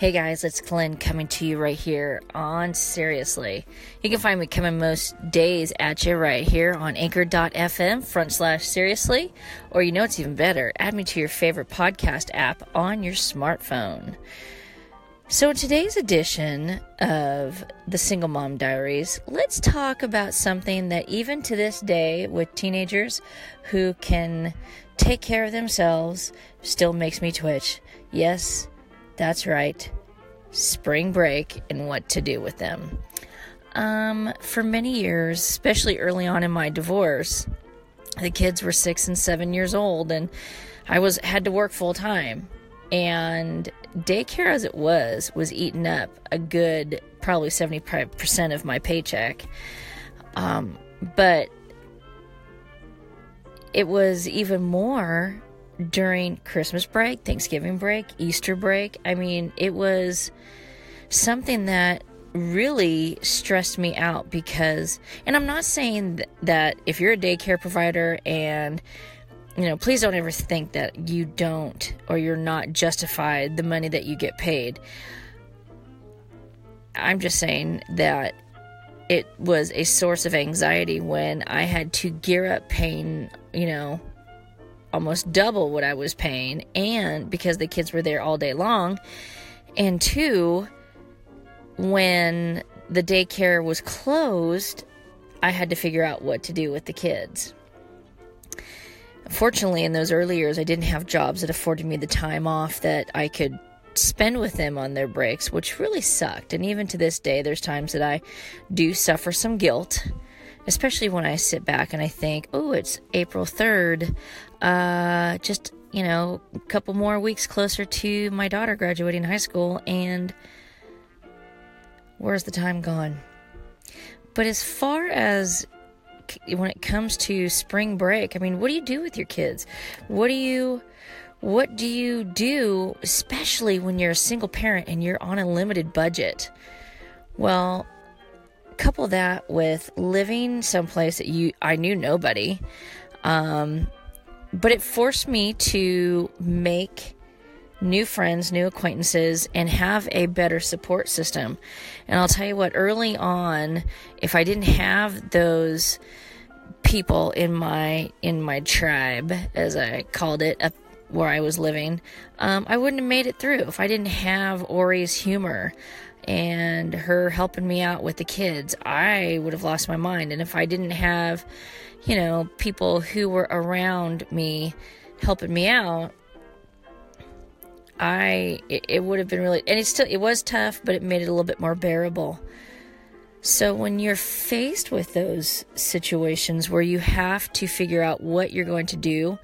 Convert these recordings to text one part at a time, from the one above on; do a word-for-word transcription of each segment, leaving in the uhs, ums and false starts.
Hey guys, it's Glenn coming to you right here on Seriously. You can find me coming most days at you right here on anchor dot f m front slash seriously. Or you know it's even better, add me to your favorite podcast app on your smartphone. So in today's edition of the Single Mom Diaries, let's talk about something that even to this day with teenagers who can take care of themselves still makes me twitch. Yes, that's right, spring break and what to do with them. Um, for many years, especially early on in my divorce, the kids were six and seven years old, and I was had to work full time. And daycare, as it was, was eating up a good probably seventy-five percent of my paycheck. Um, but it was even more during Christmas break, Thanksgiving break, Easter break. I mean, it was something that really stressed me out because, and I'm not saying that if you're a daycare provider and, you know, please don't ever think that you don't or you're not justified the money that you get paid. I'm just saying that it was a source of anxiety when I had to gear up paying, you know, almost double what I was paying, and because the kids were there all day long, and two, when the daycare was closed, I had to figure out what to do with the kids. Fortunately, in those early years, I didn't have jobs that afforded me the time off that I could spend with them on their breaks, which really sucked. And even to this day, there's times that I do suffer some guilt, especially when I sit back and I think, oh, it's April third, uh, just, you know, a couple more weeks closer to my daughter graduating high school, and where's the time gone? But as far as when it comes to spring break, I mean, what do you do with your kids? What do you, what do you do, especially when you're a single parent and you're on a limited budget? Well, couple that with living someplace that you I knew nobody, um, but it forced me to make new friends, new acquaintances, and have a better support system. And I'll tell you what, early on, if I didn't have those people in my in my tribe, as I called it, up where I was living, um, I wouldn't have made it through if I didn't have Ori's humor and her helping me out with the kids. I would have lost my mind. And if I didn't have, you know, people who were around me helping me out, I, it, it would have been really, and it still, it was tough, but it made it a little bit more bearable. So when you're faced with those situations where you have to figure out what you're going to do,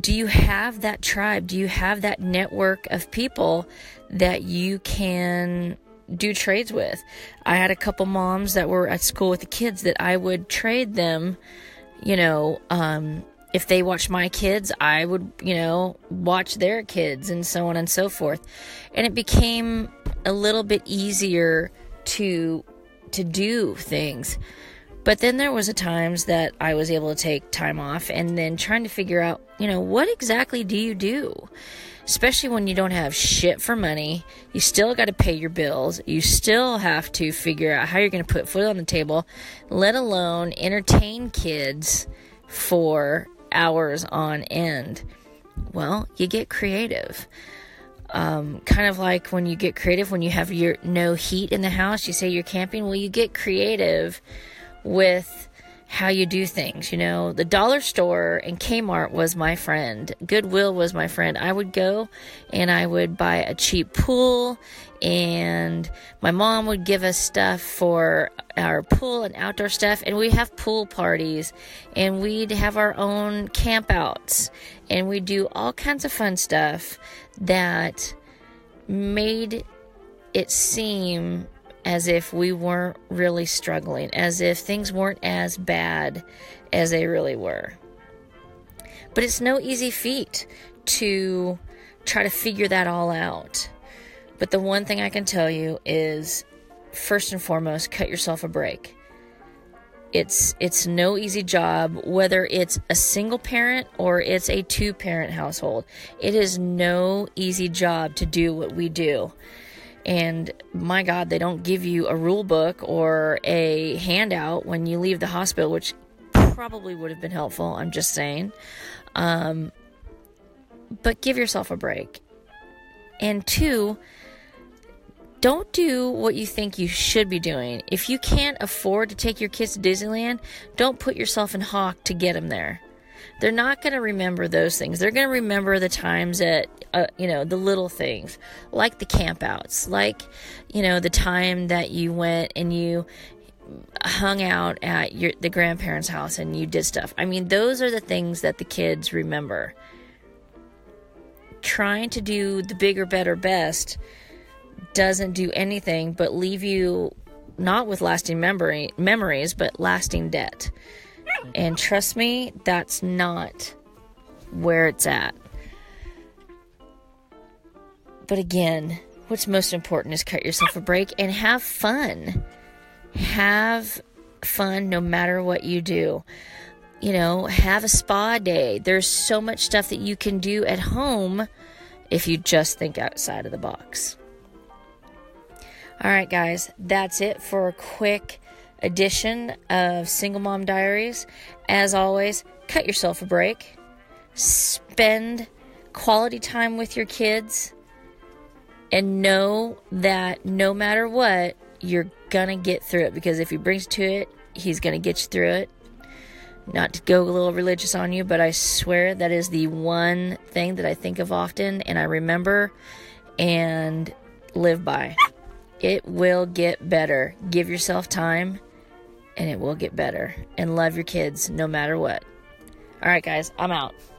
do you have that tribe? Do you have that network of people that you can do trades with? I had a couple moms that were at school with the kids that I would trade them, you know, um, if they watched my kids, I would, you know, watch their kids and so on and so forth. And it became a little bit easier to to do things. But then there was a times that I was able to take time off, and then trying to figure out, you know, what exactly do you do? Especially when you don't have shit for money, you still got to pay your bills, you still have to figure out how you're going to put food on the table, let alone entertain kids for hours on end. Well, you get creative. Um, kind of like when you get creative when you have your no heat in the house, you say you're camping, well, you get creative with how you do things. You know, the dollar store and Kmart was my friend. Goodwill was my friend. I would go and I would buy a cheap pool, and my mom would give us stuff for our pool and outdoor stuff, and we'd have pool parties, and we'd have our own campouts, and we'd do all kinds of fun stuff that made it seem as if we weren't really struggling, as if things weren't as bad as they really were. But it's no easy feat to try to figure that all out. But the one thing I can tell you is, first and foremost, cut yourself a break. It's it's no easy job, whether it's a single parent or it's a two-parent household. It is no easy job to do what we do. And my God, they don't give you a rule book or a handout when you leave the hospital, which probably would have been helpful, I'm just saying. Um, but give yourself a break. And two, don't do what you think you should be doing. If you can't afford to take your kids to Disneyland, don't put yourself in hock to get them there. They're not going to remember those things. They're going to remember the times at, uh, you know, the little things, like the campouts, like, you know, the time that you went and you hung out at your the grandparents' house and you did stuff. I mean, those are the things that the kids remember. Trying to do the bigger, better, best doesn't do anything but leave you not with lasting memory, memories, but lasting debt. And trust me, that's not where it's at. But again, what's most important is cut yourself a break and have fun. Have fun no matter what you do. You know, have a spa day. There's so much stuff that you can do at home if you just think outside of the box. All right, guys, that's it for a quick edition of Single Mom Diaries. As always, cut yourself a break. Spend quality time with your kids. And know that no matter what, you're going to get through it. Because if he brings you to it, he's going to get you through it. Not to go a little religious on you, but I swear that is the one thing that I think of often and I remember and live by. It will get better. Give yourself time and it will get better. And love your kids no matter what. All right, guys, I'm out.